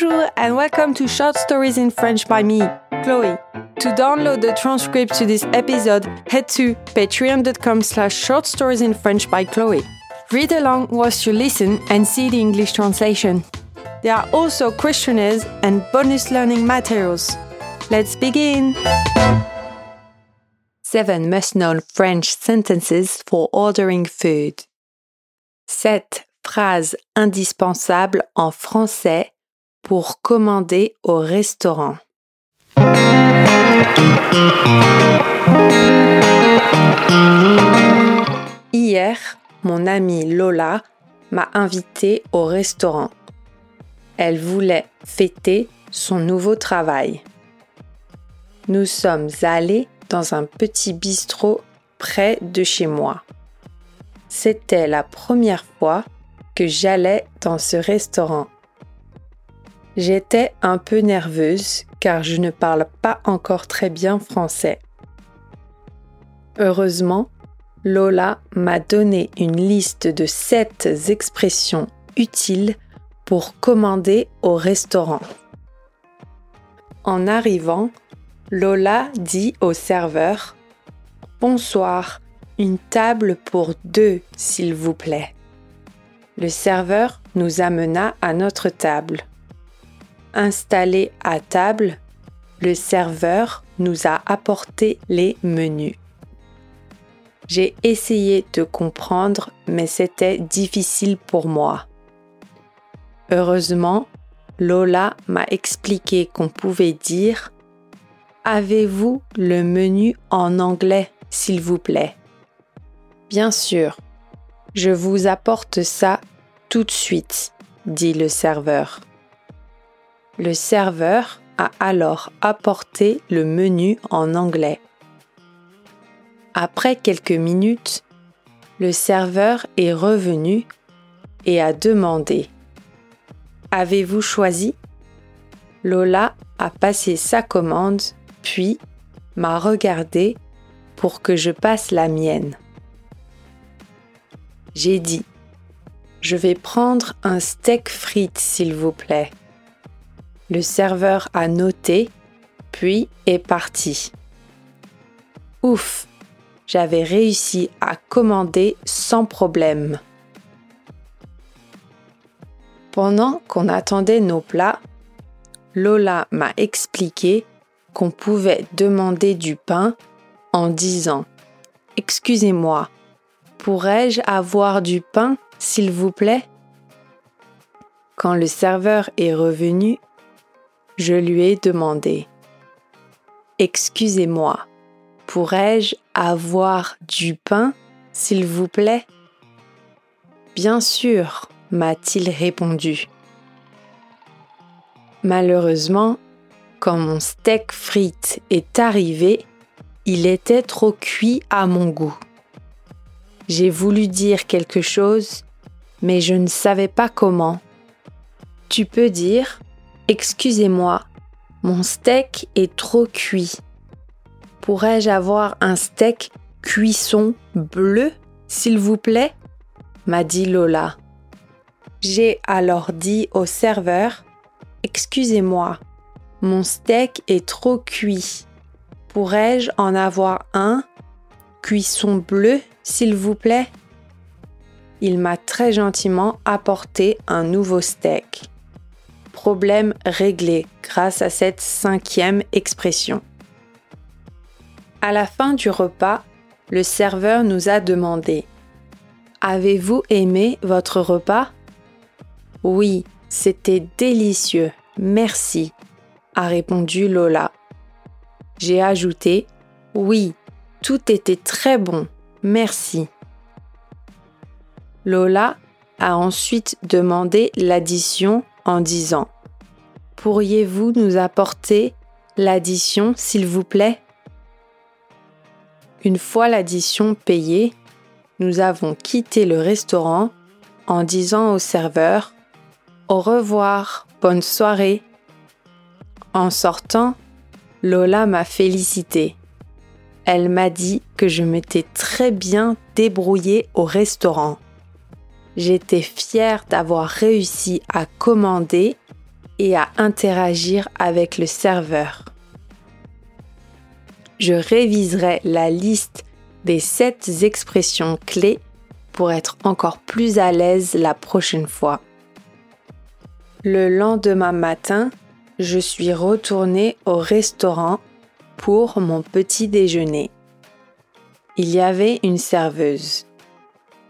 Bonjour and welcome to Short Stories in French by me, Chloé. To download the transcript to this episode, head to patreon.com/shortstoriesinfrenchbychloe. Read along whilst you listen and see the English translation. There are also questionnaires and bonus learning materials. Let's begin! 7 must-know French sentences for ordering food. 7 phrases indispensables en français pour commander au restaurant. Hier, mon amie Lola m'a invitée au restaurant. Elle voulait fêter son nouveau travail. Nous sommes allés dans un petit bistrot près de chez moi. C'était la première fois que j'allais dans ce restaurant. J'étais un peu nerveuse car je ne parle pas encore très bien français. Heureusement, Lola m'a donné une liste de 7 expressions utiles pour commander au restaurant. En arrivant, Lola dit au serveur « Bonsoir, une table pour 2, s'il vous plaît. » Le serveur nous amena à notre table. Installé à table, le serveur nous a apporté les menus. J'ai essayé de comprendre, mais c'était difficile pour moi. Heureusement, Lola m'a expliqué qu'on pouvait dire « Avez-vous le menu en anglais, s'il vous plaît ?» Bien sûr, je vous apporte ça tout de suite, dit le serveur. Le serveur a alors apporté le menu en anglais. Après quelques minutes, le serveur est revenu et a demandé « Avez-vous choisi ?» Lola a passé sa commande, puis m'a regardée pour que je passe la mienne. J'ai dit « Je vais prendre un steak frites, s'il vous plaît. » Le serveur a noté, puis est parti. Ouf, j'avais réussi à commander sans problème. Pendant qu'on attendait nos plats, Lola m'a expliqué qu'on pouvait demander du pain en disant « Excusez-moi, pourrais-je avoir du pain, s'il vous plaît ?» Quand le serveur est revenu, je lui ai demandé « Excusez-moi, pourrais-je avoir du pain, s'il vous plaît ?» « Bien sûr, » m'a-t-il répondu. Malheureusement, quand mon steak frites est arrivé, il était trop cuit à mon goût. J'ai voulu dire quelque chose, mais je ne savais pas comment. Tu peux dire « Excusez-moi, mon steak est trop cuit. Pourrais-je avoir un steak cuisson bleu, s'il vous plaît ?» m'a dit Lola. J'ai alors dit au serveur « Excusez-moi, mon steak est trop cuit. Pourrais-je en avoir un cuisson bleu, s'il vous plaît ?» Il m'a très gentiment apporté un nouveau steak. Problème réglé grâce à cette 5e expression. À la fin du repas, le serveur nous a demandé « Avez-vous aimé votre repas ?» « Oui, c'était délicieux, merci », a répondu Lola. J'ai ajouté « Oui, tout était très bon, merci ». Lola a ensuite demandé l'addition en disant « Pourriez-vous nous apporter l'addition, s'il vous plaît ?» Une fois l'addition payée, nous avons quitté le restaurant en disant au serveur « Au revoir, bonne soirée !» En sortant, Lola m'a félicité. Elle m'a dit que je m'étais très bien débrouillée au restaurant. J'étais fière d'avoir réussi à commander et à interagir avec le serveur. Je réviserai la liste des 7 expressions clés pour être encore plus à l'aise la prochaine fois. Le lendemain matin, je suis retournée au restaurant pour mon petit déjeuner. Il y avait une serveuse.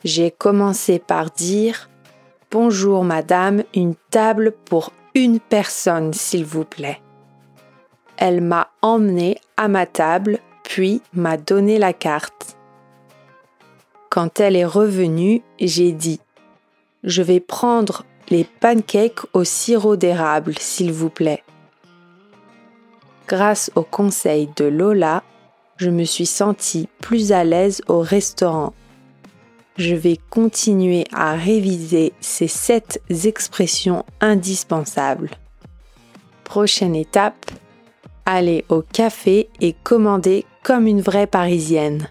J'ai commencé par dire « Bonjour madame, une table pour une personne s'il vous plaît ». Elle m'a emmenée à ma table puis m'a donné la carte. Quand elle est revenue, j'ai dit « Je vais prendre les pancakes au sirop d'érable s'il vous plaît ». Grâce au conseil de Lola, je me suis sentie plus à l'aise au restaurant. Je vais continuer à réviser ces 7 expressions indispensables. Prochaine étape, aller au café et commander comme une vraie Parisienne.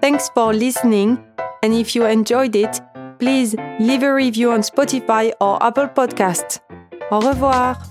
Thanks for listening, and if you enjoyed it, please leave a review on Spotify or Apple Podcasts. Au revoir.